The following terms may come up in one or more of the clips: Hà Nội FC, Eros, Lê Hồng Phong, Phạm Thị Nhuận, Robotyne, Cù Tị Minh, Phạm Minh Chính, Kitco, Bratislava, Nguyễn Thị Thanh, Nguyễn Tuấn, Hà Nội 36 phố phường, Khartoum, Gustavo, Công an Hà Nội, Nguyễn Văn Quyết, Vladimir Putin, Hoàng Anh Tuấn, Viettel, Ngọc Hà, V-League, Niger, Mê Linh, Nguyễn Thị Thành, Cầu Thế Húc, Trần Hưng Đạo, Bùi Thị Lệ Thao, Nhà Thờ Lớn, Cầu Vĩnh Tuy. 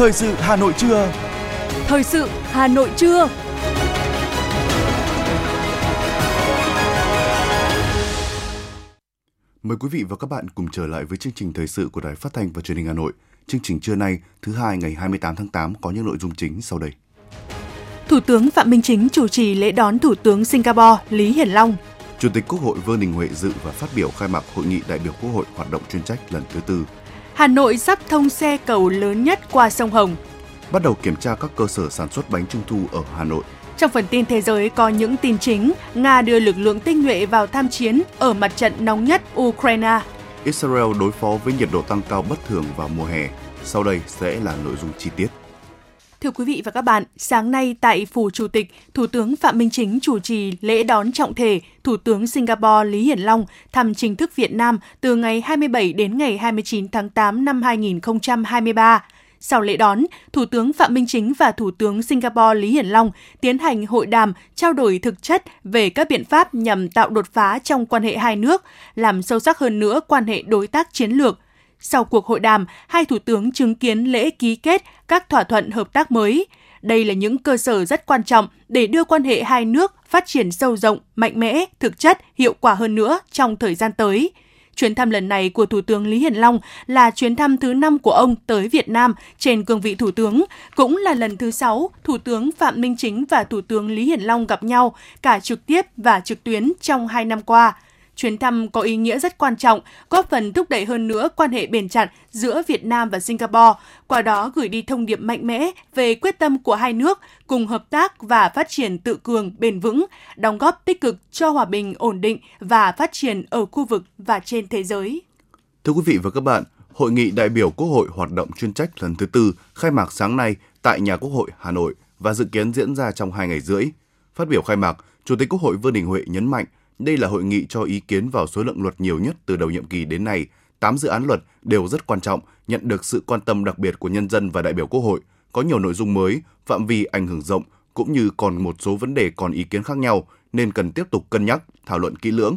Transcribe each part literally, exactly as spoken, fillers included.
Thời sự Hà Nội trưa. Thời sự Hà Nội trưa. Mời quý vị và các bạn cùng trở lại với chương trình thời sự của Đài Phát thanh và Truyền hình Hà Nội. Chương trình trưa nay, thứ hai ngày hai mươi tám tháng tám có những nội dung chính sau đây. Thủ tướng Phạm Minh Chính chủ trì lễ đón Thủ tướng Singapore Lý Hiển Long. Chủ tịch Quốc hội Vương Đình Huệ dự và phát biểu khai mạc hội nghị đại biểu Quốc hội hoạt động chuyên trách lần thứ tư. Hà Nội sắp thông xe cầu lớn nhất qua sông Hồng. Bắt đầu kiểm tra các cơ sở sản xuất bánh trung thu ở Hà Nội. Trong phần tin thế giới có những tin chính, Nga đưa lực lượng tinh nhuệ vào tham chiến ở mặt trận nóng nhất Ukraine. Israel đối phó với nhiệt độ tăng cao bất thường vào mùa hè. Sau đây sẽ là nội dung chi tiết. Thưa quý vị và các bạn, sáng nay tại Phủ Chủ tịch, Thủ tướng Phạm Minh Chính chủ trì lễ đón trọng thể Thủ tướng Singapore Lý Hiển Long thăm chính thức Việt Nam từ ngày hai mươi bảy đến ngày hai mươi chín tháng tám năm hai nghìn không trăm hai mươi ba. Sau lễ đón, Thủ tướng Phạm Minh Chính và Thủ tướng Singapore Lý Hiển Long tiến hành hội đàm trao đổi thực chất về các biện pháp nhằm tạo đột phá trong quan hệ hai nước, làm sâu sắc hơn nữa quan hệ đối tác chiến lược. Sau cuộc hội đàm, hai thủ tướng chứng kiến lễ ký kết các thỏa thuận hợp tác mới. Đây là những cơ sở rất quan trọng để đưa quan hệ hai nước phát triển sâu rộng, mạnh mẽ, thực chất, hiệu quả hơn nữa trong thời gian tới. Chuyến thăm lần này của Thủ tướng Lý Hiển Long là chuyến thăm thứ năm của ông tới Việt Nam trên cương vị Thủ tướng, cũng là lần thứ sáu Thủ tướng Phạm Minh Chính và Thủ tướng Lý Hiển Long gặp nhau cả trực tiếp và trực tuyến trong hai năm qua. Chuyến thăm có ý nghĩa rất quan trọng, góp phần thúc đẩy hơn nữa quan hệ bền chặt giữa Việt Nam và Singapore, qua đó gửi đi thông điệp mạnh mẽ về quyết tâm của hai nước cùng hợp tác và phát triển tự cường, bền vững, đóng góp tích cực cho hòa bình, ổn định và phát triển ở khu vực và trên thế giới. Thưa quý vị và các bạn, Hội nghị đại biểu Quốc hội hoạt động chuyên trách lần thứ tư khai mạc sáng nay tại Nhà Quốc hội Hà Nội và dự kiến diễn ra trong hai ngày rưỡi. Phát biểu khai mạc, Chủ tịch Quốc hội Vương Đình Huệ nhấn mạnh, đây là hội nghị cho ý kiến vào số lượng luật nhiều nhất từ đầu nhiệm kỳ đến nay. Tám dự án luật đều rất quan trọng, nhận được sự quan tâm đặc biệt của nhân dân và đại biểu Quốc hội, có nhiều nội dung mới, phạm vi ảnh hưởng rộng, cũng như còn một số vấn đề còn ý kiến khác nhau nên cần tiếp tục cân nhắc, thảo luận kỹ lưỡng.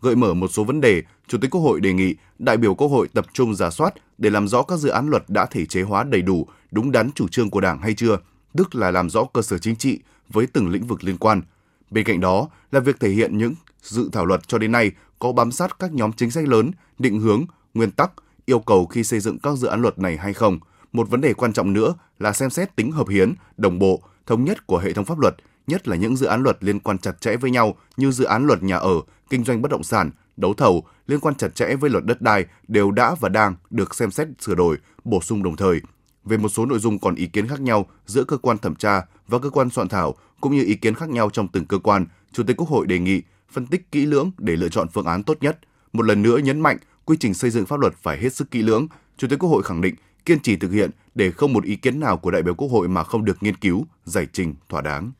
Gợi mở một số vấn đề, Chủ tịch Quốc hội đề nghị đại biểu Quốc hội tập trung rà soát để làm rõ các dự án luật đã thể chế hóa đầy đủ, đúng đắn chủ trương của Đảng hay chưa, tức là làm rõ cơ sở chính trị với từng lĩnh vực liên quan. Bên cạnh đó là việc thể hiện những dự thảo luật cho đến nay có bám sát các nhóm chính sách lớn, định hướng, nguyên tắc, yêu cầu khi xây dựng các dự án luật này hay không. Một vấn đề quan trọng nữa là xem xét tính hợp hiến, đồng bộ, thống nhất của hệ thống pháp luật, nhất là những dự án luật liên quan chặt chẽ với nhau như dự án luật nhà ở, kinh doanh bất động sản, đấu thầu, liên quan chặt chẽ với luật đất đai đều đã và đang được xem xét sửa đổi, bổ sung đồng thời. Về một số nội dung còn ý kiến khác nhau giữa cơ quan thẩm tra và cơ quan soạn thảo, cũng như ý kiến khác nhau trong từng cơ quan, Chủ tịch Quốc hội đề nghị phân tích kỹ lưỡng để lựa chọn phương án tốt nhất. Một lần nữa nhấn mạnh, quy trình xây dựng pháp luật phải hết sức kỹ lưỡng. Chủ tịch Quốc hội khẳng định kiên trì thực hiện để không một ý kiến nào của đại biểu Quốc hội mà không được nghiên cứu, giải trình thỏa đáng.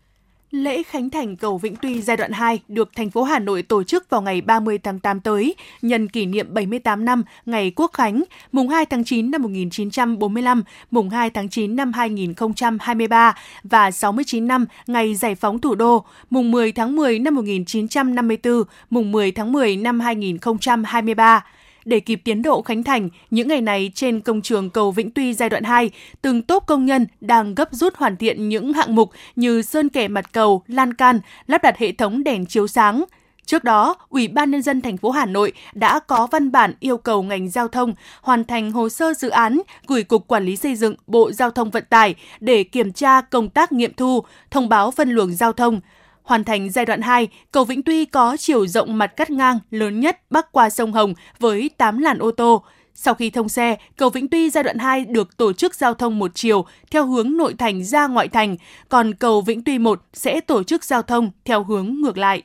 Lễ khánh thành cầu Vĩnh Tuy giai đoạn hai được thành phố Hà Nội tổ chức vào ngày ba mươi tháng tám tới, nhân kỷ niệm bảy mươi tám năm ngày Quốc khánh, mùng hai tháng chín năm một nghìn chín trăm bốn mươi lăm, mùng hai tháng chín năm hai nghìn không trăm hai mươi ba và sáu mươi chín năm ngày giải phóng thủ đô, mùng mười tháng mười năm một nghìn chín trăm năm mươi tư, mùng mười tháng mười năm hai nghìn không trăm hai mươi ba. Để kịp tiến độ khánh thành, những ngày này trên công trường cầu Vĩnh Tuy giai đoạn hai, từng tốp công nhân đang gấp rút hoàn thiện những hạng mục như sơn kẻ mặt cầu, lan can, lắp đặt hệ thống đèn chiếu sáng. Trước đó, Ủy ban Nhân dân thành phố Hà Nội đã có văn bản yêu cầu ngành giao thông hoàn thành hồ sơ dự án gửi Cục Quản lý Xây dựng Bộ Giao thông Vận tải để kiểm tra công tác nghiệm thu, thông báo phân luồng giao thông. Hoàn thành giai đoạn hai, cầu Vĩnh Tuy có chiều rộng mặt cắt ngang lớn nhất bắc qua sông Hồng với tám làn ô tô. Sau khi thông xe, cầu Vĩnh Tuy giai đoạn hai được tổ chức giao thông một chiều theo hướng nội thành ra ngoại thành, còn cầu Vĩnh Tuy một sẽ tổ chức giao thông theo hướng ngược lại.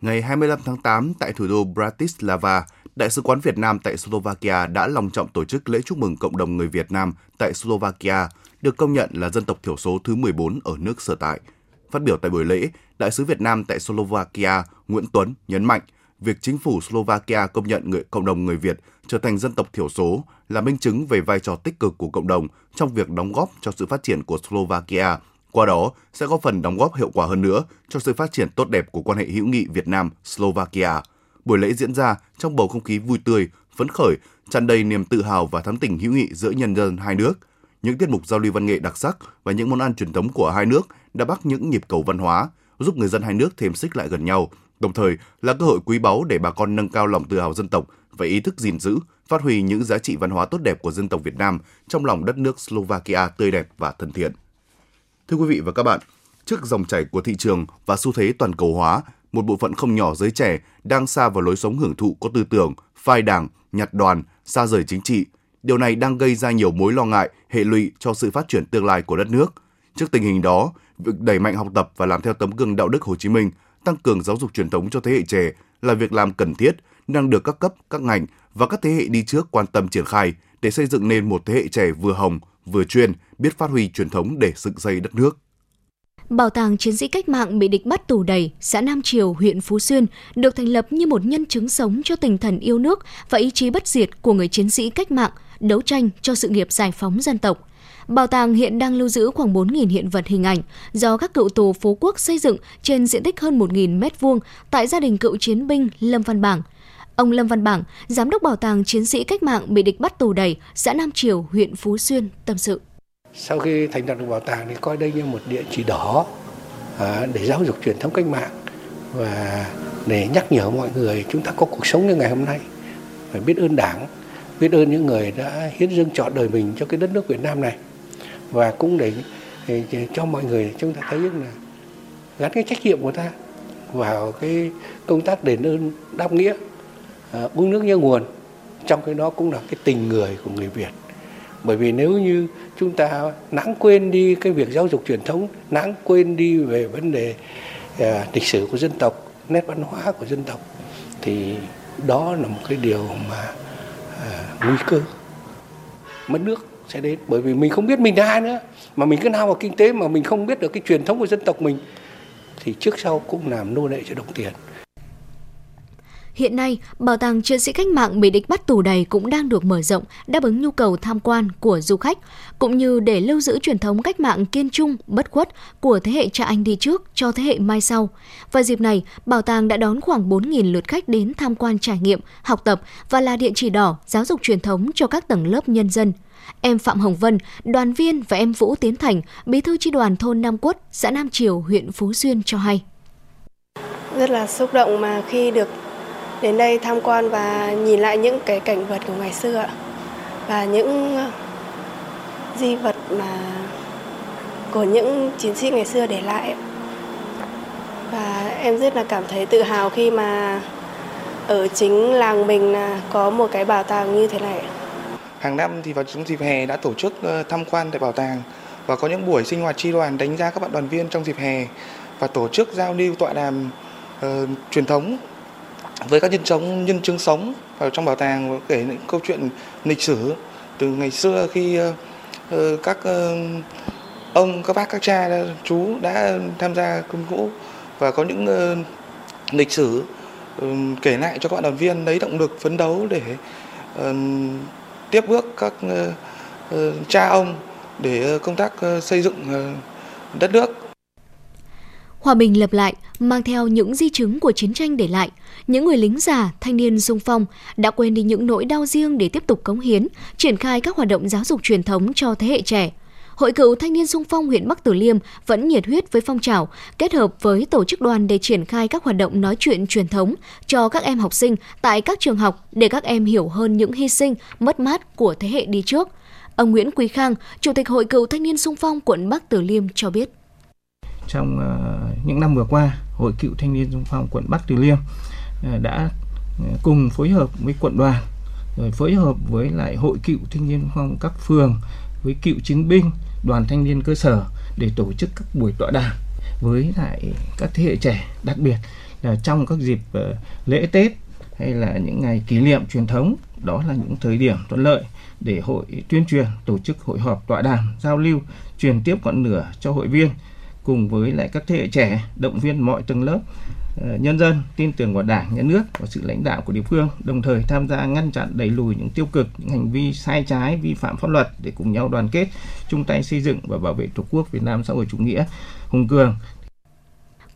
Ngày hai mươi lăm tháng tám, tại thủ đô Bratislava, Đại sứ quán Việt Nam tại Slovakia đã long trọng tổ chức lễ chúc mừng cộng đồng người Việt Nam tại Slovakia, được công nhận là dân tộc thiểu số thứ mười bốn ở nước sở tại. Phát biểu tại buổi lễ, Đại sứ Việt Nam tại Slovakia Nguyễn Tuấn nhấn mạnh việc chính phủ Slovakia công nhận người, cộng đồng người Việt trở thành dân tộc thiểu số là minh chứng về vai trò tích cực của cộng đồng trong việc đóng góp cho sự phát triển của Slovakia, qua đó sẽ góp phần đóng góp hiệu quả hơn nữa cho sự phát triển tốt đẹp của quan hệ hữu nghị Việt Nam-Slovakia. Buổi lễ diễn ra trong bầu không khí vui tươi, phấn khởi, tràn đầy niềm tự hào và thắm tình hữu nghị giữa nhân dân hai nước. những tiết mục giao lưu văn nghệ đặc sắc và những món ăn truyền thống của hai nước đã bắt những nhịp cầu văn hóa, giúp người dân hai nước thêm xích lại gần nhau, đồng thời là cơ hội quý báu để bà con nâng cao lòng tự hào dân tộc và ý thức gìn giữ, phát huy những giá trị văn hóa tốt đẹp của dân tộc Việt Nam trong lòng đất nước Slovakia tươi đẹp và thân thiện. Thưa quý vị và các bạn, trước dòng chảy của thị trường và xu thế toàn cầu hóa, một bộ phận không nhỏ giới trẻ đang sa vào lối sống hưởng thụ có tư tưởng phai đảng, nhặt đoàn, xa rời chính trị. Điều này đang gây ra nhiều mối lo ngại, hệ lụy cho sự phát triển tương lai của đất nước. Trước tình hình đó, việc đẩy mạnh học tập và làm theo tấm gương đạo đức Hồ Chí Minh, tăng cường giáo dục truyền thống cho thế hệ trẻ là việc làm cần thiết, đang được các cấp, các ngành và các thế hệ đi trước quan tâm triển khai để xây dựng nên một thế hệ trẻ vừa hồng, vừa chuyên, biết phát huy truyền thống để dựng xây đất nước. Bảo tàng chiến sĩ cách mạng bị địch bắt tù đầy, xã Nam Triều, huyện Phú Xuyên được thành lập như một nhân chứng sống cho tinh thần yêu nước và ý chí bất diệt của người chiến sĩ cách mạng, đấu tranh cho sự nghiệp giải phóng dân tộc. Bảo tàng hiện đang lưu giữ khoảng bốn nghìn hiện vật hình ảnh do các cựu tù Phú Quốc xây dựng trên diện tích hơn một nghìn mét vuông tại gia đình cựu chiến binh Lâm Văn Bảng. Ông Lâm Văn Bảng, giám đốc Bảo tàng chiến sĩ cách mạng bị địch bắt tù đầy, xã Nam Triều, huyện Phú Xuyên tâm sự. Sau khi thành lập được bảo tàng thì coi đây như một địa chỉ đỏ để giáo dục truyền thống cách mạng và để nhắc nhở mọi người chúng ta có cuộc sống như ngày hôm nay, phải biết ơn Đảng, biết ơn những người đã hiến dâng trọn đời mình cho cái đất nước Việt Nam này, và cũng để, để cho mọi người chúng ta thấy là gắn cái trách nhiệm của ta vào cái công tác đền ơn đáp nghĩa, uống nước nhớ nguồn, trong cái đó cũng là cái tình người của người Việt. Bởi vì nếu như chúng ta lãng quên đi cái việc giáo dục truyền thống, lãng quên đi về vấn đề lịch sử của dân tộc, nét văn hóa của dân tộc, thì đó là một cái điều mà à, nguy cơ mất nước sẽ đến. Bởi vì mình không biết mình là ai nữa, mà mình cứ lao vào kinh tế mà mình không biết được cái truyền thống của dân tộc mình, thì trước sau cũng làm nô lệ cho đồng tiền. Hiện nay, Bảo tàng chiến sĩ cách mạng bị địch bắt tù đầy cũng đang được mở rộng, đáp ứng nhu cầu tham quan của du khách, cũng như để lưu giữ truyền thống cách mạng kiên trung, bất khuất của thế hệ cha anh đi trước cho thế hệ mai sau. Và dịp này, Bảo tàng đã đón khoảng bốn nghìn lượt khách đến tham quan trải nghiệm, học tập và là địa chỉ đỏ giáo dục truyền thống cho các tầng lớp nhân dân. Em Phạm Hồng Vân, đoàn viên và em Vũ Tiến Thành, bí thư chi đoàn thôn Nam Quất, xã Nam Triều, huyện Phú Xuyên cho hay. Rất là xúc động mà khi được đến đây tham quan và nhìn lại những cái cảnh vật của ngày xưa ạ, và những di vật mà của những chiến sĩ ngày xưa để lại. Và em rất là cảm thấy tự hào khi mà ở chính làng mình là có một cái bảo tàng như thế này. Hàng năm thì vào những dịp hè đã tổ chức tham quan tại bảo tàng và có những buổi sinh hoạt chi đoàn đánh giá các bạn đoàn viên trong dịp hè và tổ chức giao lưu tọa đàm uh, truyền thống với các nhân chứng nhân chứng sống vào trong bảo tàng, kể những câu chuyện lịch sử từ ngày xưa khi uh, các uh, ông, các bác, các cha, chú đã tham gia quân ngũ, và có những uh, lịch sử uh, kể lại cho các bạn đoàn viên lấy động lực phấn đấu để uh, tiếp bước các uh, uh, cha ông để uh, công tác uh, xây dựng uh, đất nước. Hòa bình lập lại mang theo những di chứng của chiến tranh để lại, những người lính già, thanh niên xung phong đã quên đi những nỗi đau riêng để tiếp tục cống hiến, triển khai các hoạt động giáo dục truyền thống cho thế hệ trẻ. Hội Cựu Thanh niên xung phong huyện Bắc Từ Liêm vẫn nhiệt huyết với phong trào, kết hợp với tổ chức đoàn để triển khai các hoạt động nói chuyện truyền thống cho các em học sinh tại các trường học để các em hiểu hơn những hy sinh, mất mát của thế hệ đi trước. Ông Nguyễn Quý Khang, Chủ tịch Hội Cựu Thanh niên xung phong quận Bắc Từ Liêm cho biết. Trong những năm vừa qua, Hội Cựu Thanh niên xung phong quận Bắc Từ Liêm đã cùng phối hợp với quận đoàn, rồi phối hợp với lại Hội Cựu Thanh niên xung phong các phường, với cựu chiến binh, đoàn thanh niên cơ sở để tổ chức các buổi tọa đàm với lại các thế hệ trẻ, đặc biệt là trong các dịp lễ Tết hay là những ngày kỷ niệm truyền thống. Đó là những thời điểm thuận lợi để hội tuyên truyền, tổ chức hội họp tọa đàm, giao lưu, truyền tiếp ngọn lửa cho hội viên cùng với lại các thế hệ trẻ, động viên mọi tầng lớp nhân dân tin tưởng vào Đảng, Nhà nước và sự lãnh đạo của địa phương, đồng thời tham gia ngăn chặn đẩy lùi những tiêu cực, những hành vi sai trái, vi phạm pháp luật để cùng nhau đoàn kết, chung tay xây dựng và bảo vệ Tổ quốc Việt Nam xã hội chủ nghĩa hùng cường.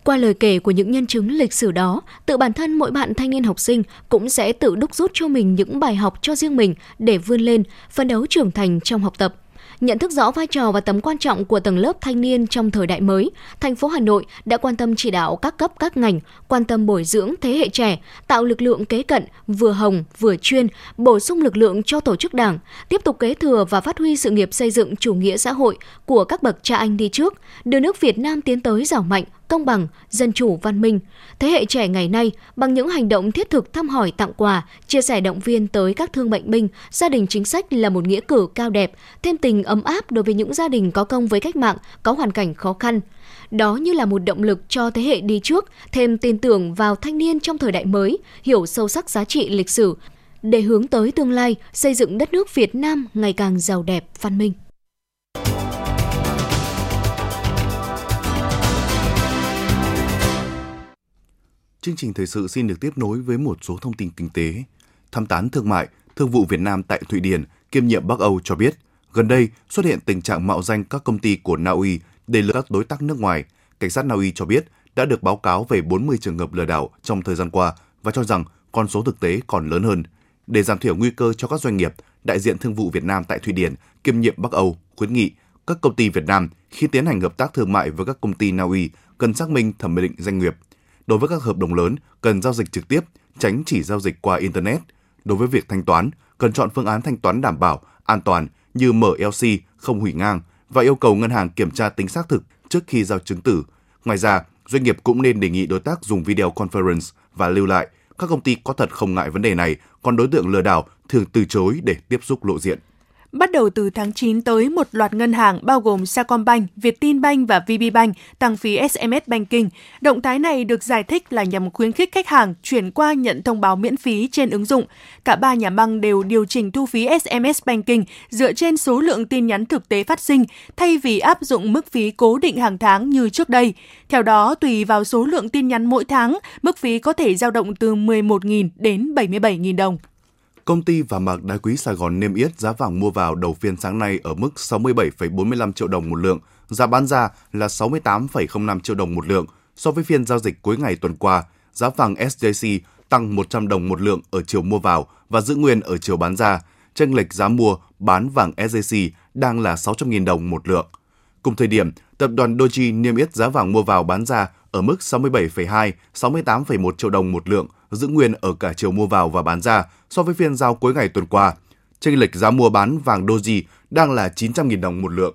Qua lời kể của những nhân chứng lịch sử đó, tự bản thân mỗi bạn thanh niên học sinh cũng sẽ tự đúc rút cho mình những bài học cho riêng mình để vươn lên, phấn đấu trưởng thành trong học tập. Nhận thức rõ vai trò và tầm quan trọng của tầng lớp thanh niên trong thời đại mới, thành phố Hà Nội đã quan tâm chỉ đạo các cấp các ngành, quan tâm bồi dưỡng thế hệ trẻ, tạo lực lượng kế cận, vừa hồng, vừa chuyên, bổ sung lực lượng cho tổ chức đảng, tiếp tục kế thừa và phát huy sự nghiệp xây dựng chủ nghĩa xã hội của các bậc cha anh đi trước, đưa nước Việt Nam tiến tới giàu mạnh, công bằng, dân chủ, văn minh. Thế hệ trẻ ngày nay, bằng những hành động thiết thực thăm hỏi, tặng quà, chia sẻ động viên tới các thương bệnh binh, gia đình chính sách là một nghĩa cử cao đẹp, thêm tình ấm áp đối với những gia đình có công với cách mạng, có hoàn cảnh khó khăn. Đó như là một động lực cho thế hệ đi trước, thêm tin tưởng vào thanh niên trong thời đại mới, hiểu sâu sắc giá trị lịch sử, để hướng tới tương lai xây dựng đất nước Việt Nam ngày càng giàu đẹp, văn minh. Chương trình thời sự xin được tiếp nối với một số thông tin kinh tế. Thăm tán thương mại, thương vụ Việt Nam tại Thụy Điển, kiêm nhiệm Bắc Âu cho biết, gần đây xuất hiện tình trạng mạo danh các công ty của Na Uy để lừa các đối tác nước ngoài. Cảnh sát Na Uy cho biết đã được báo cáo về bốn mươi trường hợp lừa đảo trong thời gian qua và cho rằng con số thực tế còn lớn hơn. Để giảm thiểu nguy cơ cho các doanh nghiệp, đại diện thương vụ Việt Nam tại Thụy Điển, kiêm nhiệm Bắc Âu khuyến nghị các công ty Việt Nam khi tiến hành hợp tác thương mại với các công ty Na Uy cần xác minh thẩm định doanh nghiệp. Đối với các hợp đồng lớn, cần giao dịch trực tiếp, tránh chỉ giao dịch qua Internet. Đối với việc thanh toán, cần chọn phương án thanh toán đảm bảo, an toàn như em lờ xê, không hủy ngang và yêu cầu ngân hàng kiểm tra tính xác thực trước khi giao chứng tử. Ngoài ra, doanh nghiệp cũng nên đề nghị đối tác dùng video conference và lưu lại. Các công ty có thật không ngại vấn đề này, còn đối tượng lừa đảo thường từ chối để tiếp xúc lộ diện. Bắt đầu từ tháng chín tới, một loạt ngân hàng bao gồm Sacombank, Vietinbank và vê bê Bank tăng phí ét em ét Banking. Động thái này được giải thích là nhằm khuyến khích khách hàng chuyển qua nhận thông báo miễn phí trên ứng dụng. Cả ba nhà băng đều điều chỉnh thu phí ét em ét Banking dựa trên số lượng tin nhắn thực tế phát sinh, thay vì áp dụng mức phí cố định hàng tháng như trước đây. Theo đó, tùy vào số lượng tin nhắn mỗi tháng, mức phí có thể dao động từ mười một nghìn đến bảy mươi bảy nghìn đồng. Công ty vàng bạc đá quý Sài Gòn niêm yết giá vàng mua vào đầu phiên sáng nay ở mức sáu mươi bảy phẩy bốn mươi lăm triệu đồng một lượng, giá bán ra là sáu mươi tám phẩy không năm triệu đồng một lượng. So với phiên giao dịch cuối ngày tuần qua, giá vàng ét gi xê tăng một trăm đồng một lượng ở chiều mua vào và giữ nguyên ở chiều bán ra. Chênh lệch giá mua bán vàng ét gi xê đang là sáu trăm nghìn đồng một lượng. Cùng thời điểm, tập đoàn Doji niêm yết giá vàng mua vào bán ra ở mức sáu mươi bảy phẩy hai đến sáu mươi tám phẩy một triệu đồng một lượng, giữ nguyên ở cả chiều mua vào và bán ra so với phiên giao cuối ngày tuần qua. Chênh lệch giá mua bán vàng Doji đang là chín trăm nghìn đồng một lượng.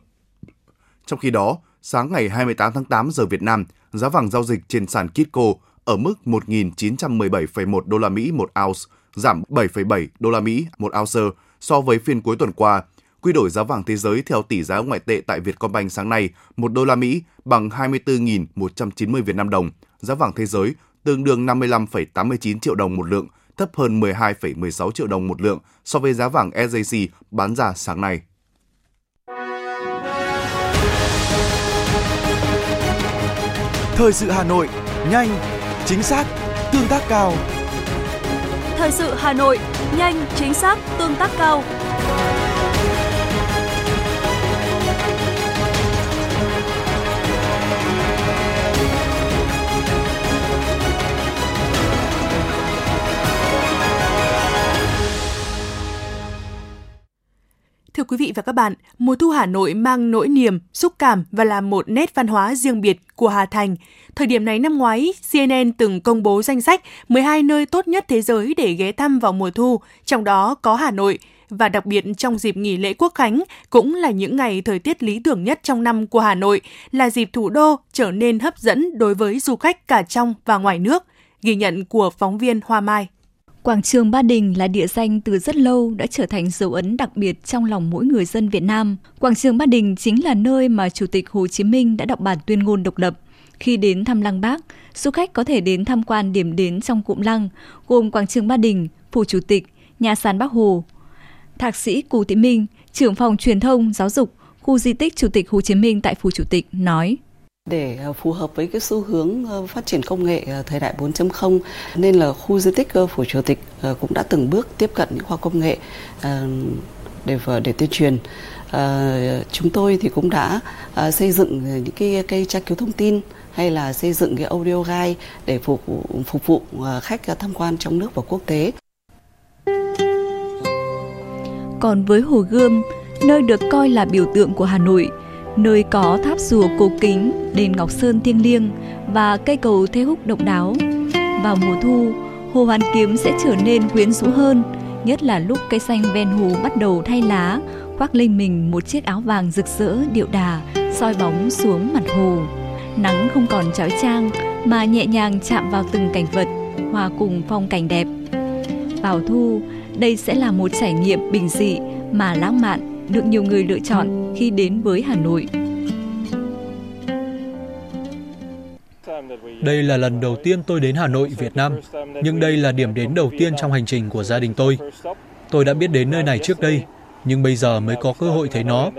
Trong khi đó, sáng ngày hai mươi tám tháng tám giờ Việt Nam, giá vàng giao dịch trên sàn Kitco ở mức một nghìn chín trăm mười bảy phẩy một đô la Mỹ một ounce, giảm bảy phẩy bảy đô la Mỹ một ounce so với phiên cuối tuần qua. Quy đổi giá vàng thế giới theo tỷ giá ngoại tệ tại Vietcombank sáng nay, một đô la Mỹ bằng hai mươi tư nghìn một trăm chín mươi Việt Nam đồng. Giá vàng thế giới tương đương năm mươi lăm phẩy tám mươi chín triệu đồng một lượng, thấp hơn mười hai phẩy mười sáu triệu đồng một lượng so với giá vàng ét gi xê bán ra sáng nay. Thời sự Hà Nội, nhanh, chính xác, tương tác cao. Thời sự Hà Nội, nhanh, chính xác, tương tác cao. Thưa quý vị và các bạn, mùa thu Hà Nội mang nỗi niềm, xúc cảm và là một nét văn hóa riêng biệt của Hà Thành. Thời điểm này năm ngoái, xê en en từng công bố danh sách mười hai nơi tốt nhất thế giới để ghé thăm vào mùa thu, trong đó có Hà Nội. Và đặc biệt trong dịp nghỉ lễ Quốc khánh, cũng là những ngày thời tiết lý tưởng nhất trong năm của Hà Nội, là dịp thủ đô trở nên hấp dẫn đối với du khách cả trong và ngoài nước. Ghi nhận của phóng viên Hoa Mai. Quảng trường Ba Đình là địa danh từ rất lâu đã trở thành dấu ấn đặc biệt trong lòng mỗi người dân Việt Nam. Quảng trường Ba Đình chính là nơi mà Chủ tịch Hồ Chí Minh đã đọc bản tuyên ngôn độc lập. Khi đến thăm Lăng Bác, du khách có thể đến tham quan điểm đến trong cụm Lăng, gồm Quảng trường Ba Đình, Phủ Chủ tịch, Nhà sàn Bác Hồ. Thạc sĩ Cù Tị Minh, trưởng phòng truyền thông, giáo dục, khu di tích Chủ tịch Hồ Chí Minh tại Phủ Chủ tịch nói. Để phù hợp với cái xu hướng phát triển công nghệ thời đại bốn chấm không nên là khu di tích Phủ Chủ tịch cũng đã từng bước tiếp cận những khoa công nghệ để để tuyên truyền. Chúng tôi thì cũng đã xây dựng những cái cây tra cứu thông tin hay là xây dựng cái audio guide để phục phục vụ khách tham quan trong nước và quốc tế. Còn với Hồ Gươm, nơi được coi là biểu tượng của Hà Nội, nơi có tháp Rùa cổ kính, đền Ngọc Sơn thiêng liêng và cây cầu Thế Húc độc đáo. Vào mùa thu, Hồ Hoàn Kiếm sẽ trở nên quyến rũ hơn, nhất là lúc cây xanh ven hồ bắt đầu thay lá, khoác lên mình một chiếc áo vàng rực rỡ điệu đà, soi bóng xuống mặt hồ. Nắng không còn chói chang mà nhẹ nhàng chạm vào từng cảnh vật, hòa cùng phong cảnh đẹp. Vào thu, đây sẽ là một trải nghiệm bình dị mà lãng mạn được nhiều người lựa chọn khi đến với Hà Nội. Đây là lần đầu tiên tôi đến Hà Nội, Việt Nam, nhưng đây là điểm đến đầu tiên trong hành trình của gia đình tôi. Tôi đã biết đến nơi này trước đây, nhưng bây giờ mới có cơ hội thấy nó.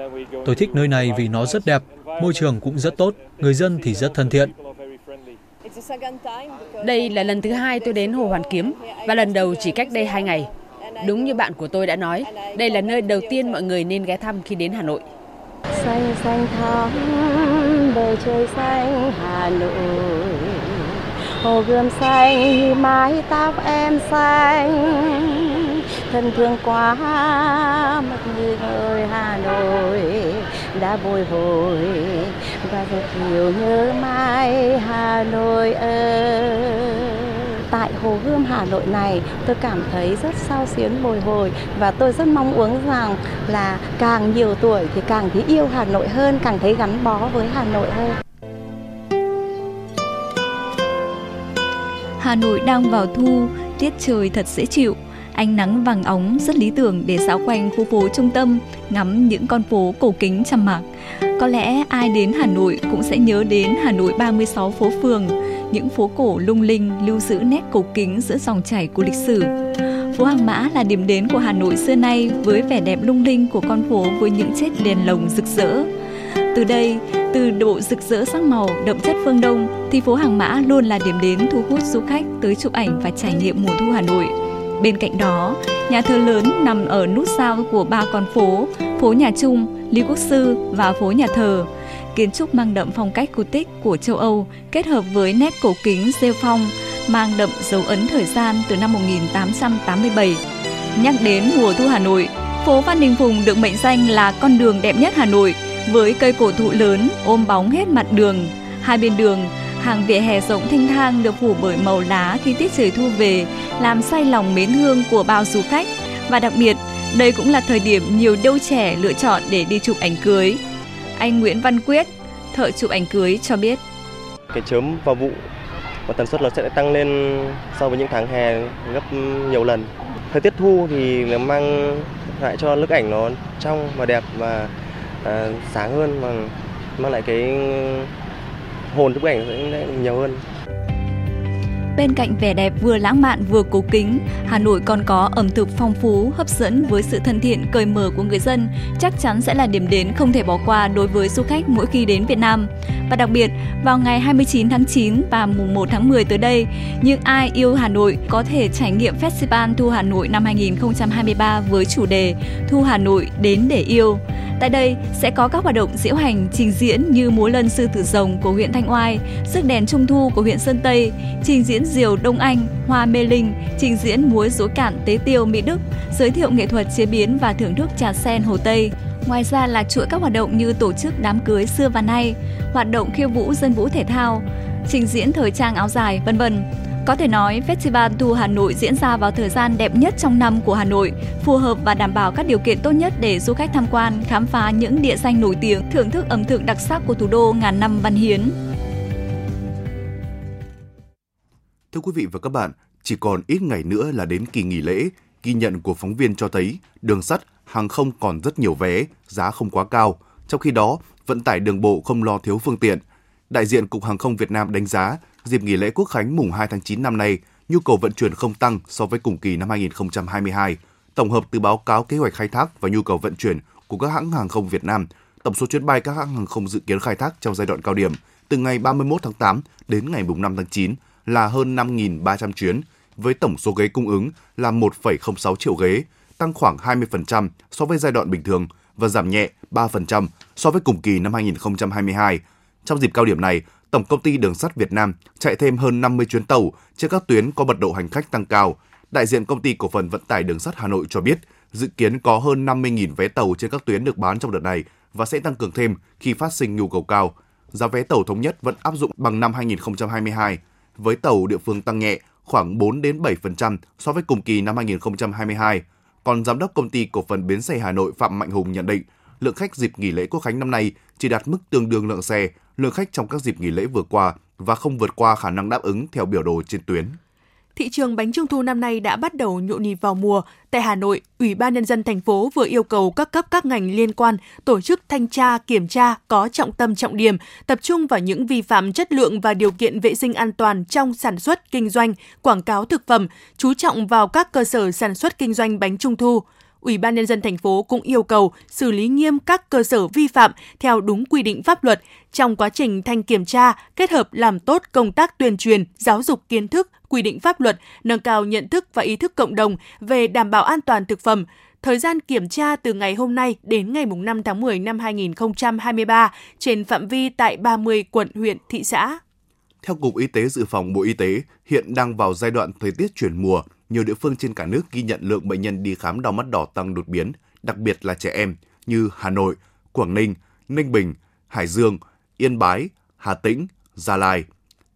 Tôi thích nơi này vì nó rất đẹp, môi trường cũng rất tốt, người dân thì rất thân thiện. Đây là lần thứ hai tôi đến Hồ Hoàn Kiếm, và lần đầu chỉ cách đây hai ngày. Đúng như bạn của tôi đã nói, đây là nơi đầu tiên mọi người nên ghé thăm khi đến Hà Nội. Xanh xanh thắm bầu trời xanh Hà Nội, hồ gươm xanh, mái tóc em xanh, thân thương quá mặt người ơi. Hà Nội đã bồi hồi và rất nhiều nhớ mãi. Hà Nội ơi, tại hồ gươm Hà Nội này tôi cảm thấy rất xao xuyến bồi hồi, và tôi rất mong muốn rằng là càng nhiều tuổi thì càng thấy yêu Hà Nội hơn, càng thấy gắn bó với Hà Nội hơn. Hà Nội đang vào thu, tiết trời thật dễ chịu, ánh nắng vàng óng rất lý tưởng để dạo quanh khu phố trung tâm, ngắm những con phố cổ kính trầm mặc. Có lẽ ai đến Hà Nội cũng sẽ nhớ đến Hà Nội ba mươi sáu phố phường, những phố cổ lung linh lưu giữ nét cổ kính giữa dòng chảy của lịch sử. Phố Hàng Mã là điểm đến của Hà Nội xưa nay với vẻ đẹp lung linh của con phố với những chiếc đèn lồng rực rỡ. Từ đây, từ độ rực rỡ sắc màu đậm chất phương Đông thì phố Hàng Mã luôn là điểm đến thu hút du khách tới chụp ảnh và trải nghiệm mùa thu Hà Nội. Bên cạnh đó, nhà thờ lớn nằm ở nút giao của ba con phố, phố Nhà Trung, Lý Quốc Sư và phố Nhà Thờ. Kiến trúc mang đậm phong cách cổ tích của châu Âu kết hợp với nét cổ kính rêu phong, mang đậm dấu ấn thời gian từ năm một nghìn tám trăm tám mươi bảy. Nhắc đến mùa thu Hà Nội, phố Phan Đình Phùng được mệnh danh là con đường đẹp nhất Hà Nội với cây cổ thụ lớn ôm bóng hết mặt đường. Hai bên đường, hàng vỉa hè rộng thênh thang được phủ bởi màu lá khi tiết trời thu về, làm say lòng mến hương của bao du khách. Và đặc biệt, đây cũng là thời điểm nhiều đôi trẻ lựa chọn để đi chụp ảnh cưới. Anh Nguyễn Văn Quyết, thợ chụp ảnh cưới cho biết. Cái chớm vào vụ và tần suất nó sẽ tăng lên so với những tháng hè gấp nhiều lần. Thời tiết thu thì nó mang lại cho bức ảnh nó trong và đẹp và à, sáng hơn, và mang lại cái hồn bức ảnh sẽ nhiều hơn. Bên cạnh vẻ đẹp vừa lãng mạn vừa cổ kính, Hà Nội còn có ẩm thực phong phú, hấp dẫn với sự thân thiện, cởi mở của người dân, chắc chắn sẽ là điểm đến không thể bỏ qua đối với du khách mỗi khi đến Việt Nam. Và đặc biệt, vào ngày hai mươi chín tháng chín và mùng một tháng mười tới đây, những ai yêu Hà Nội có thể trải nghiệm Festival Thu Hà Nội năm hai nghìn không trăm hai mươi ba với chủ đề Thu Hà Nội đến để yêu. Tại đây sẽ có các hoạt động diễu hành, trình diễn như múa lân sư tử rồng của huyện Thanh Oai, rước đèn trung thu của huyện Sơn Tây, trình diễn diều Đông Anh, hoa mê linh, trình diễn múa rối cạn tế tiêu Mỹ Đức, giới thiệu nghệ thuật chế biến và thưởng thức trà sen Hồ Tây. Ngoài ra là chuỗi các hoạt động như tổ chức đám cưới xưa và nay, hoạt động khiêu vũ dân vũ thể thao, trình diễn thời trang áo dài, vân vân. Có thể nói, Festival Thu Hà Nội diễn ra vào thời gian đẹp nhất trong năm của Hà Nội, phù hợp và đảm bảo các điều kiện tốt nhất để du khách tham quan, khám phá những địa danh nổi tiếng, thưởng thức ẩm thực đặc sắc của thủ đô ngàn năm văn hiến. Thưa quý vị và các bạn, chỉ còn ít ngày nữa là đến kỳ nghỉ lễ. Ghi nhận của phóng viên cho thấy, đường sắt, hàng không còn rất nhiều vé, giá không quá cao. Trong khi đó, vận tải đường bộ không lo thiếu phương tiện. Đại diện Cục Hàng không Việt Nam đánh giá, dịp nghỉ lễ Quốc khánh mùng hai tháng chín năm nay, nhu cầu vận chuyển không tăng so với cùng kỳ năm hai nghìn không trăm hai mươi hai. Tổng hợp từ báo cáo kế hoạch khai thác và nhu cầu vận chuyển của các hãng hàng không Việt Nam, tổng số chuyến bay các hãng hàng không dự kiến khai thác trong giai đoạn cao điểm từ ngày ba mươi mốt tháng tám đến ngày năm tháng chín là hơn năm nghìn ba trăm chuyến, với tổng số ghế cung ứng là một phẩy không sáu triệu ghế, tăng khoảng hai mươi phần trăm so với giai đoạn bình thường và giảm nhẹ ba phần trăm so với cùng kỳ năm hai nghìn không trăm hai mươi hai. Trong dịp cao điểm này, Tổng Công ty Đường sắt Việt Nam chạy thêm hơn năm mươi chuyến tàu trên các tuyến có mật độ hành khách tăng cao. Đại diện Công ty Cổ phần Vận tải Đường sắt Hà Nội cho biết, Dự kiến có hơn năm mươi nghìn vé tàu trên các tuyến được bán trong đợt này và sẽ tăng cường thêm khi phát sinh nhu cầu cao. Giá vé tàu thống nhất vẫn áp dụng bằng năm hai nghìn không trăm hai mươi hai, với tàu địa phương tăng nhẹ khoảng bốn đến bảy phần trăm so với cùng kỳ năm hai nghìn không trăm hai mươi hai. Còn Giám đốc Công ty Cổ phần Bến xe Hà Nội Phạm Mạnh Hùng nhận định, lượng khách dịp nghỉ lễ Quốc khánh năm nay chỉ đạt mức tương đương lượng xe, lượng khách trong các dịp nghỉ lễ vừa qua và không vượt qua khả năng đáp ứng theo biểu đồ trên tuyến. Thị trường bánh trung thu năm nay đã bắt đầu nhộn nhịp vào mùa. Tại Hà Nội, Ủy ban Nhân dân thành phố vừa yêu cầu các cấp các ngành liên quan tổ chức thanh tra, kiểm tra có trọng tâm trọng điểm, tập trung vào những vi phạm chất lượng và điều kiện vệ sinh an toàn trong sản xuất, kinh doanh, quảng cáo thực phẩm, chú trọng vào các cơ sở sản xuất kinh doanh bánh trung thu. Ủy ban Nhân dân thành phố cũng yêu cầu xử lý nghiêm các cơ sở vi phạm theo đúng quy định pháp luật. Trong quá trình thanh kiểm tra, kết hợp làm tốt công tác tuyên truyền, giáo dục kiến thức, quy định pháp luật, nâng cao nhận thức và ý thức cộng đồng về đảm bảo an toàn thực phẩm. Thời gian kiểm tra từ ngày hôm nay đến ngày năm tháng mười năm hai nghìn không trăm hai mươi ba trên phạm vi tại ba mươi quận, huyện, thị xã. Theo Cục Y tế Dự phòng Bộ Y tế, hiện đang vào giai đoạn thời tiết chuyển mùa, nhiều địa phương trên cả nước ghi nhận lượng bệnh nhân đi khám đau mắt đỏ tăng đột biến, đặc biệt là trẻ em như Hà Nội, Quảng Ninh, Ninh Bình, Hải Dương, Yên Bái, Hà Tĩnh, Gia Lai.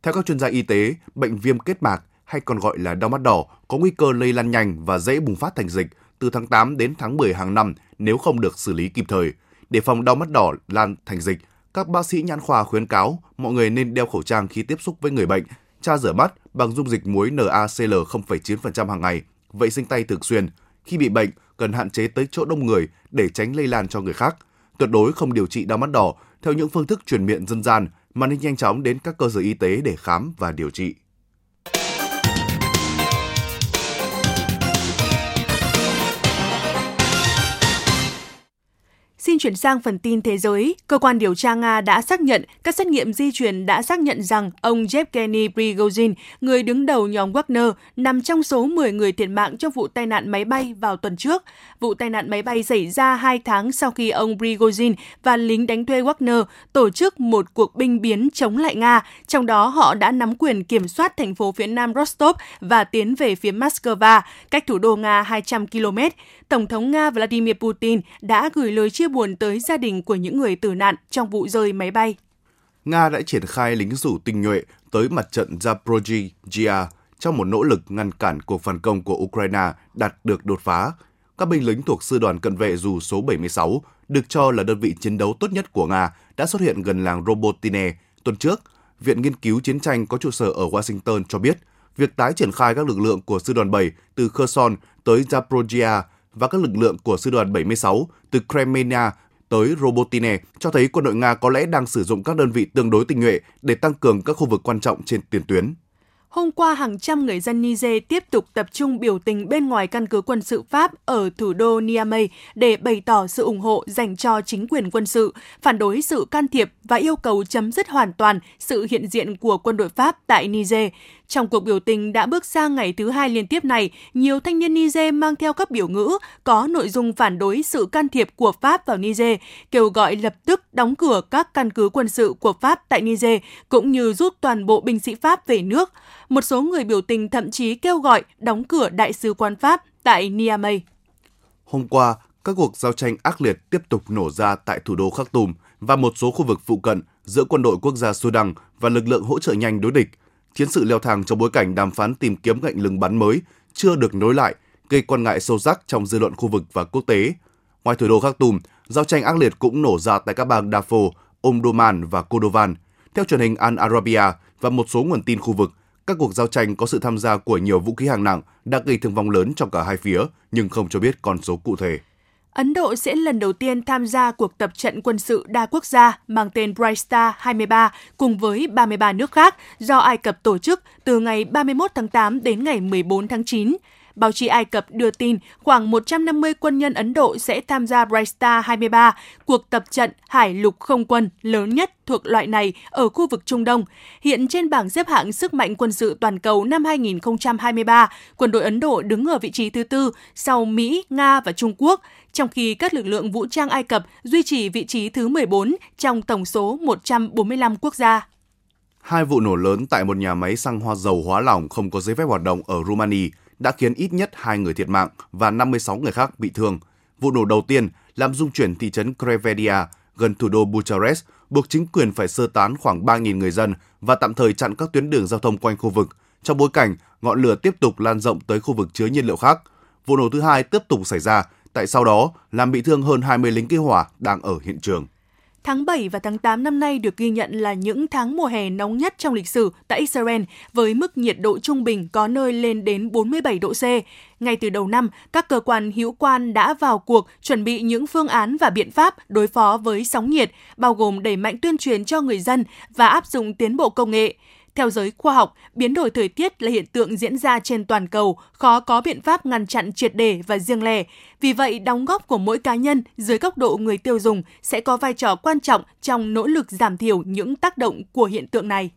Theo các chuyên gia y tế, bệnh viêm kết mạc hay còn gọi là đau mắt đỏ có nguy cơ lây lan nhanh và dễ bùng phát thành dịch từ tháng tám đến tháng mười hàng năm nếu không được xử lý kịp thời. Để phòng đau mắt đỏ lan thành dịch, các bác sĩ nhãn khoa khuyến cáo mọi người nên đeo khẩu trang khi tiếp xúc với người bệnh, tra rửa mắt bằng dung dịch muối NaCl không phẩy chín phần trăm hàng ngày, vệ sinh tay thường xuyên. Khi bị bệnh, cần hạn chế tới chỗ đông người để tránh lây lan cho người khác. Tuyệt đối không điều trị đau mắt đỏ theo những phương thức truyền miệng dân gian mà nên nhanh chóng đến các cơ sở y tế để khám và điều trị. Xin chuyển sang phần tin thế giới. Cơ quan điều tra Nga đã xác nhận, các xét nghiệm di truyền đã xác nhận rằng ông Yevgeny Prigozhin, người đứng đầu nhóm Wagner, nằm trong số mười người thiệt mạng trong vụ tai nạn máy bay vào tuần trước. Vụ tai nạn máy bay xảy ra hai tháng sau khi ông Prigozhin và lính đánh thuê Wagner tổ chức một cuộc binh biến chống lại Nga, trong đó họ đã nắm quyền kiểm soát thành phố phía nam Rostov và tiến về phía Moscow, cách thủ đô Nga hai trăm ki lô mét. Tổng thống Nga Vladimir Putin đã gửi lời chia buồn tới gia đình của những người tử nạn trong vụ rơi máy bay. Nga đã triển khai lính dù tinh nhuệ tới mặt trận Zaporizhia trong một nỗ lực ngăn cản cuộc phản công của Ukraine đạt được đột phá. Các binh lính thuộc sư đoàn cận vệ dù số bảy mươi sáu, được cho là đơn vị chiến đấu tốt nhất của Nga, đã xuất hiện gần làng Robotyne tuần trước. Viện Nghiên cứu Chiến tranh có trụ sở ở Washington cho biết, việc tái triển khai các lực lượng của sư đoàn bảy từ Kherson tới Zaporizhia và các lực lượng của sư đoàn bảy mươi sáu từ Kremenia tới Robotyne cho thấy quân đội Nga có lẽ đang sử dụng các đơn vị tương đối tinh nhuệ để tăng cường các khu vực quan trọng trên tiền tuyến. Hôm qua, hàng trăm người dân Niger tiếp tục tập trung biểu tình bên ngoài căn cứ quân sự Pháp ở thủ đô Niamey để bày tỏ sự ủng hộ dành cho chính quyền quân sự, phản đối sự can thiệp và yêu cầu chấm dứt hoàn toàn sự hiện diện của quân đội Pháp tại Niger. Trong cuộc biểu tình đã bước sang ngày thứ hai liên tiếp này, nhiều thanh niên Niger mang theo các biểu ngữ có nội dung phản đối sự can thiệp của Pháp vào Niger, kêu gọi lập tức đóng cửa các căn cứ quân sự của Pháp tại Niger, cũng như rút toàn bộ binh sĩ Pháp về nước. Một số người biểu tình thậm chí kêu gọi đóng cửa đại sứ quán Pháp tại Niamey. Hôm qua, các cuộc giao tranh ác liệt tiếp tục nổ ra tại thủ đô Khartoum và một số khu vực phụ cận giữa quân đội quốc gia Sudan và lực lượng hỗ trợ nhanh đối địch. Chiến sự leo thang trong bối cảnh đàm phán tìm kiếm gạch lừng bắn mới chưa được nối lại, gây quan ngại sâu sắc trong dư luận khu vực và quốc tế. Ngoài thủ đô Khartoum, giao tranh ác liệt cũng nổ ra tại các bang Darfur, Omdurman và Kordovan. Theo truyền hình Al Arabiya và một số nguồn tin khu vực, các cuộc giao tranh có sự tham gia của nhiều vũ khí hạng nặng đã gây thương vong lớn trong cả hai phía, nhưng không cho biết con số cụ thể. Ấn Độ sẽ lần đầu tiên tham gia cuộc tập trận quân sự đa quốc gia mang tên Bright Star hai mươi ba cùng với ba mươi ba nước khác do Ai Cập tổ chức từ ngày ba mươi mốt tháng tám đến ngày mười bốn tháng chín. Báo chí Ai Cập đưa tin khoảng một trăm năm mươi quân nhân Ấn Độ sẽ tham gia Bright Star hai mươi ba, cuộc tập trận hải lục không quân lớn nhất thuộc loại này ở khu vực Trung Đông. Hiện trên bảng xếp hạng sức mạnh quân sự toàn cầu năm hai nghìn không trăm hai mươi ba, quân đội Ấn Độ đứng ở vị trí thứ tư sau Mỹ, Nga và Trung Quốc, trong khi các lực lượng vũ trang Ai Cập duy trì vị trí thứ mười bốn trong tổng số một trăm bốn mươi lăm quốc gia. Hai vụ nổ lớn tại một nhà máy xăng hoa dầu hóa lỏng không có giấy phép hoạt động ở Rumani đã khiến ít nhất hai người thiệt mạng và năm mươi sáu người khác bị thương. Vụ nổ đầu tiên làm rung chuyển thị trấn Crevedia gần thủ đô Bucharest, buộc chính quyền phải sơ tán khoảng ba nghìn người dân và tạm thời chặn các tuyến đường giao thông quanh khu vực, trong bối cảnh ngọn lửa tiếp tục lan rộng tới khu vực chứa nhiên liệu khác. Vụ nổ thứ hai tiếp tục xảy ra, tại sau đó làm bị thương hơn hai mươi lính cứu hỏa đang ở hiện trường. Tháng bảy và tháng tám năm nay được ghi nhận là những tháng mùa hè nóng nhất trong lịch sử tại Israel, với mức nhiệt độ trung bình có nơi lên đến bốn mươi bảy độ C. Ngay từ đầu năm, các cơ quan hữu quan đã vào cuộc chuẩn bị những phương án và biện pháp đối phó với sóng nhiệt, bao gồm đẩy mạnh tuyên truyền cho người dân và áp dụng tiến bộ công nghệ. Theo giới khoa học, biến đổi thời tiết là hiện tượng diễn ra trên toàn cầu, khó có biện pháp ngăn chặn triệt để và riêng lẻ. Vì vậy, đóng góp của mỗi cá nhân dưới góc độ người tiêu dùng sẽ có vai trò quan trọng trong nỗ lực giảm thiểu những tác động của hiện tượng này.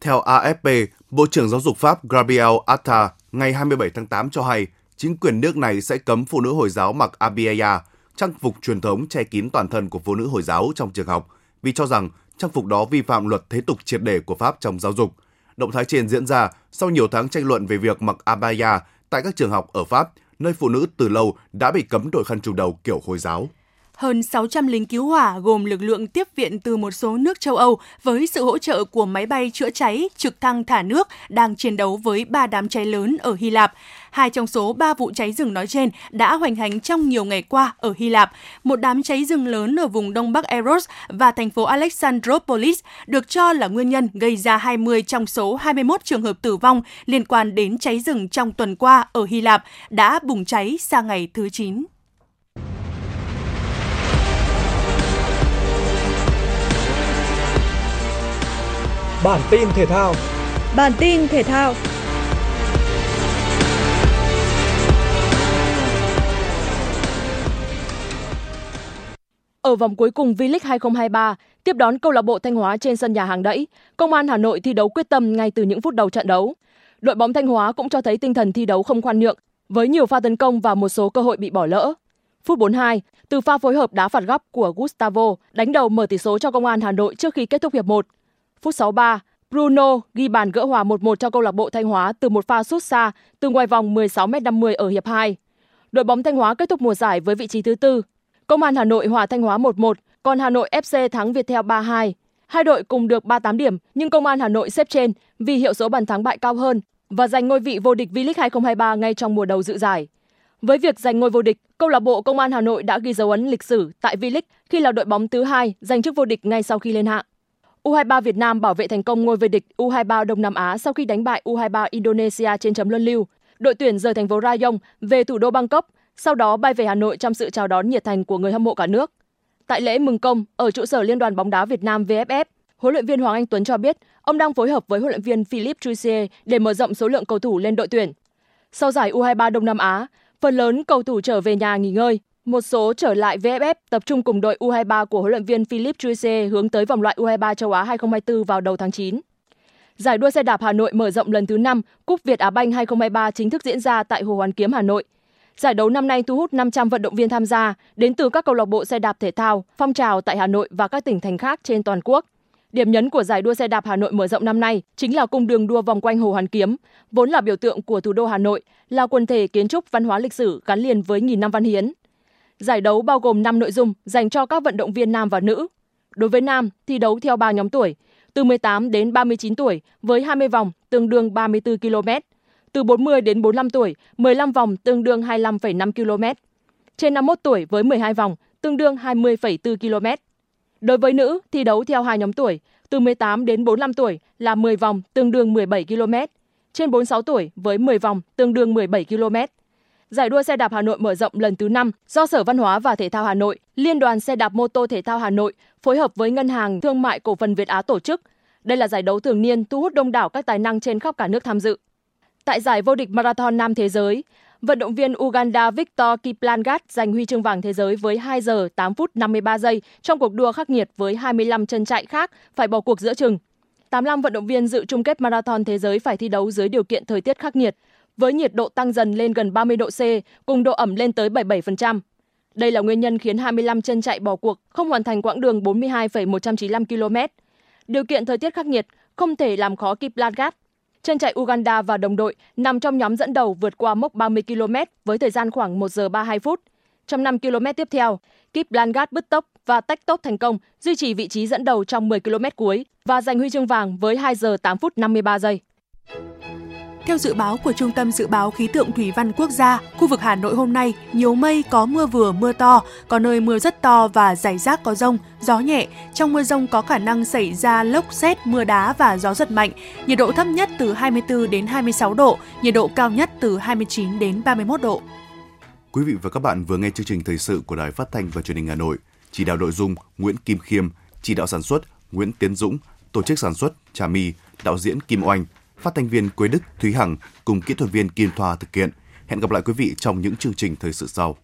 Theo a ép pê, Bộ trưởng Giáo dục Pháp Gabriel Attal ngày hai mươi bảy tháng tám cho hay, chính quyền nước này sẽ cấm phụ nữ Hồi giáo mặc abaya, trang phục truyền thống che kín toàn thân của phụ nữ Hồi giáo trong trường học, vì cho rằng trang phục đó vi phạm luật thế tục triệt để của Pháp trong giáo dục. Động thái trên diễn ra sau nhiều tháng tranh luận về việc mặc abaya tại các trường học ở Pháp, nơi phụ nữ từ lâu đã bị cấm đội khăn trùm đầu kiểu Hồi giáo. Hơn sáu trăm lính cứu hỏa gồm lực lượng tiếp viện từ một số nước châu Âu với sự hỗ trợ của máy bay chữa cháy, trực thăng thả nước đang chiến đấu với ba đám cháy lớn ở Hy Lạp. Hai trong số ba vụ cháy rừng nói trên đã hoành hành trong nhiều ngày qua ở Hy Lạp. Một đám cháy rừng lớn ở vùng đông bắc Eros và thành phố Alexandropolis được cho là nguyên nhân gây ra hai mươi trong số hai mươi mốt trường hợp tử vong liên quan đến cháy rừng trong tuần qua ở Hy Lạp đã bùng cháy sang ngày thứ chín. Bản tin thể thao. Bản tin thể thao. Ở vòng cuối cùng V-League hai không hai ba, tiếp đón câu lạc bộ Thanh Hóa trên sân nhà Hàng Đẫy, Công an Hà Nội thi đấu quyết tâm ngay từ những phút đầu trận đấu. Đội bóng Thanh Hóa cũng cho thấy tinh thần thi đấu không khoan nhượng, với nhiều pha tấn công và một số cơ hội bị bỏ lỡ. Phút bốn mươi hai, từ pha phối hợp đá phạt góc của Gustavo đánh đầu mở tỷ số cho Công an Hà Nội trước khi kết thúc hiệp một. Phút sáu mươi ba, Bruno ghi bàn gỡ hòa một một cho câu lạc bộ Thanh Hóa từ một pha sút xa từ ngoài vòng mười sáu mét năm mươi ở hiệp hai. Đội bóng Thanh Hóa kết thúc mùa giải với vị trí thứ tư. Công an Hà Nội hòa Thanh Hóa một một, còn Hà Nội ép xê thắng Viettel ba hai. Hai đội cùng được ba mươi tám điểm, nhưng Công an Hà Nội xếp trên vì hiệu số bàn thắng bại cao hơn và giành ngôi vị vô địch V-League hai không hai ba ngay trong mùa đầu dự giải. Với việc giành ngôi vô địch, câu lạc bộ Công an Hà Nội đã ghi dấu ấn lịch sử tại V-League khi là đội bóng thứ hai giành chức vô địch ngay sau khi lên hạng. u hai mươi ba Việt Nam bảo vệ thành công ngôi vô địch u hai mươi ba Đông Nam Á sau khi đánh bại u hai mươi ba Indonesia trên chấm luân lưu. Đội tuyển rời thành phố Rayong về thủ đô Bangkok, sau đó bay về Hà Nội trong sự chào đón nhiệt thành của người hâm mộ cả nước. Tại lễ mừng công ở trụ sở Liên đoàn bóng đá Việt Nam vê ép ép, huấn luyện viên Hoàng Anh Tuấn cho biết ông đang phối hợp với huấn luyện viên Philippe Troussier để mở rộng số lượng cầu thủ lên đội tuyển. Sau giải u hai mươi ba Đông Nam Á, phần lớn cầu thủ trở về nhà nghỉ ngơi. Một số trở lại vê ép ép tập trung cùng đội u hai mươi ba của huấn luyện viên Philippe Troussier hướng tới vòng loại u hai mươi ba châu Á hai không hai tư vào đầu tháng chín. Giải đua xe đạp Hà Nội mở rộng lần thứ năm, Cúp Việt Á Banh hai không hai ba chính thức diễn ra tại Hồ Hoàn Kiếm, Hà Nội. Giải đấu năm nay thu hút năm trăm vận động viên tham gia đến từ các câu lạc bộ xe đạp thể thao, phong trào tại Hà Nội và các tỉnh thành khác trên toàn quốc. Điểm nhấn của giải đua xe đạp Hà Nội mở rộng năm nay chính là cung đường đua vòng quanh Hồ Hoàn Kiếm, vốn là biểu tượng của thủ đô Hà Nội, là quần thể kiến trúc văn hóa lịch sử gắn liền với nghìn năm văn hiến. Giải đấu bao gồm năm nội dung dành cho các vận động viên nam và nữ. Đối với nam, thi đấu theo ba nhóm tuổi, từ mười tám đến ba mươi chín tuổi với hai mươi vòng tương đương ba mươi tư ki lô mét, từ bốn mươi đến bốn mươi lăm tuổi, mười lăm vòng tương đương hai mươi lăm phẩy năm ki lô mét, trên năm mươi mốt tuổi với mười hai vòng tương đương hai mươi phẩy tư ki lô mét. Đối với nữ, thi đấu theo hai nhóm tuổi, từ mười tám đến bốn mươi lăm tuổi là mười vòng tương đương mười bảy ki lô mét, trên bốn mươi sáu tuổi với mười vòng tương đương mười bảy ki lô mét. Giải đua xe đạp Hà Nội mở rộng lần thứ năm do Sở Văn hóa và Thể thao Hà Nội, Liên đoàn xe đạp mô tô thể thao Hà Nội phối hợp với Ngân hàng Thương mại Cổ phần Việt Á tổ chức. Đây là giải đấu thường niên thu hút đông đảo các tài năng trên khắp cả nước tham dự. Tại giải vô địch marathon nam thế giới, vận động viên Uganda Victor Kiplangat giành huy chương vàng thế giới với hai giờ tám phút năm mươi ba giây trong cuộc đua khắc nghiệt với hai mươi lăm chân chạy khác phải bỏ cuộc giữa chừng. tám mươi lăm vận động viên dự chung kết marathon thế giới phải thi đấu dưới điều kiện thời tiết khắc nghiệt, với nhiệt độ tăng dần lên gần ba mươi độ C, cùng độ ẩm lên tới bảy mươi bảy phần trăm. Đây là nguyên nhân khiến hai mươi lăm chân chạy bỏ cuộc không hoàn thành quãng đường bốn mươi hai phẩy một trăm chín mươi lăm ki lô mét. Điều kiện thời tiết khắc nghiệt không thể làm khó Kiplangat. Trang trại Uganda và đồng đội nằm trong nhóm dẫn đầu vượt qua mốc ba mươi ki lô mét với thời gian khoảng một giờ ba mươi hai phút. Trong năm ki lô mét tiếp theo, Kip Langat bứt tốc và tách tốc thành công, duy trì vị trí dẫn đầu trong mười ki lô mét cuối và giành huy chương vàng với hai giờ tám phút năm mươi ba giây. Theo dự báo của Trung tâm Dự báo Khí tượng Thủy văn Quốc gia, khu vực Hà Nội hôm nay nhiều mây, có mưa vừa mưa to, có nơi mưa rất to và rải rác có dông, gió nhẹ. Trong mưa dông có khả năng xảy ra lốc sét, mưa đá và gió giật mạnh. Nhiệt độ thấp nhất từ hai mươi tư đến hai mươi sáu độ, nhiệt độ cao nhất từ hai mươi chín đến ba mươi mốt độ. Quý vị và các bạn vừa nghe chương trình thời sự của Đài Phát thanh và Truyền hình Hà Nội. Chỉ đạo nội dung Nguyễn Kim Khiêm, chỉ đạo sản xuất Nguyễn Tiến Dũng, tổ chức sản xuất Trà My, đạo diễn Kim Oanh, phát thanh viên Quế Đức, Thúy Hằng cùng kỹ thuật viên Kim Thoa thực hiện. Hẹn gặp lại quý vị trong những chương trình thời sự sau.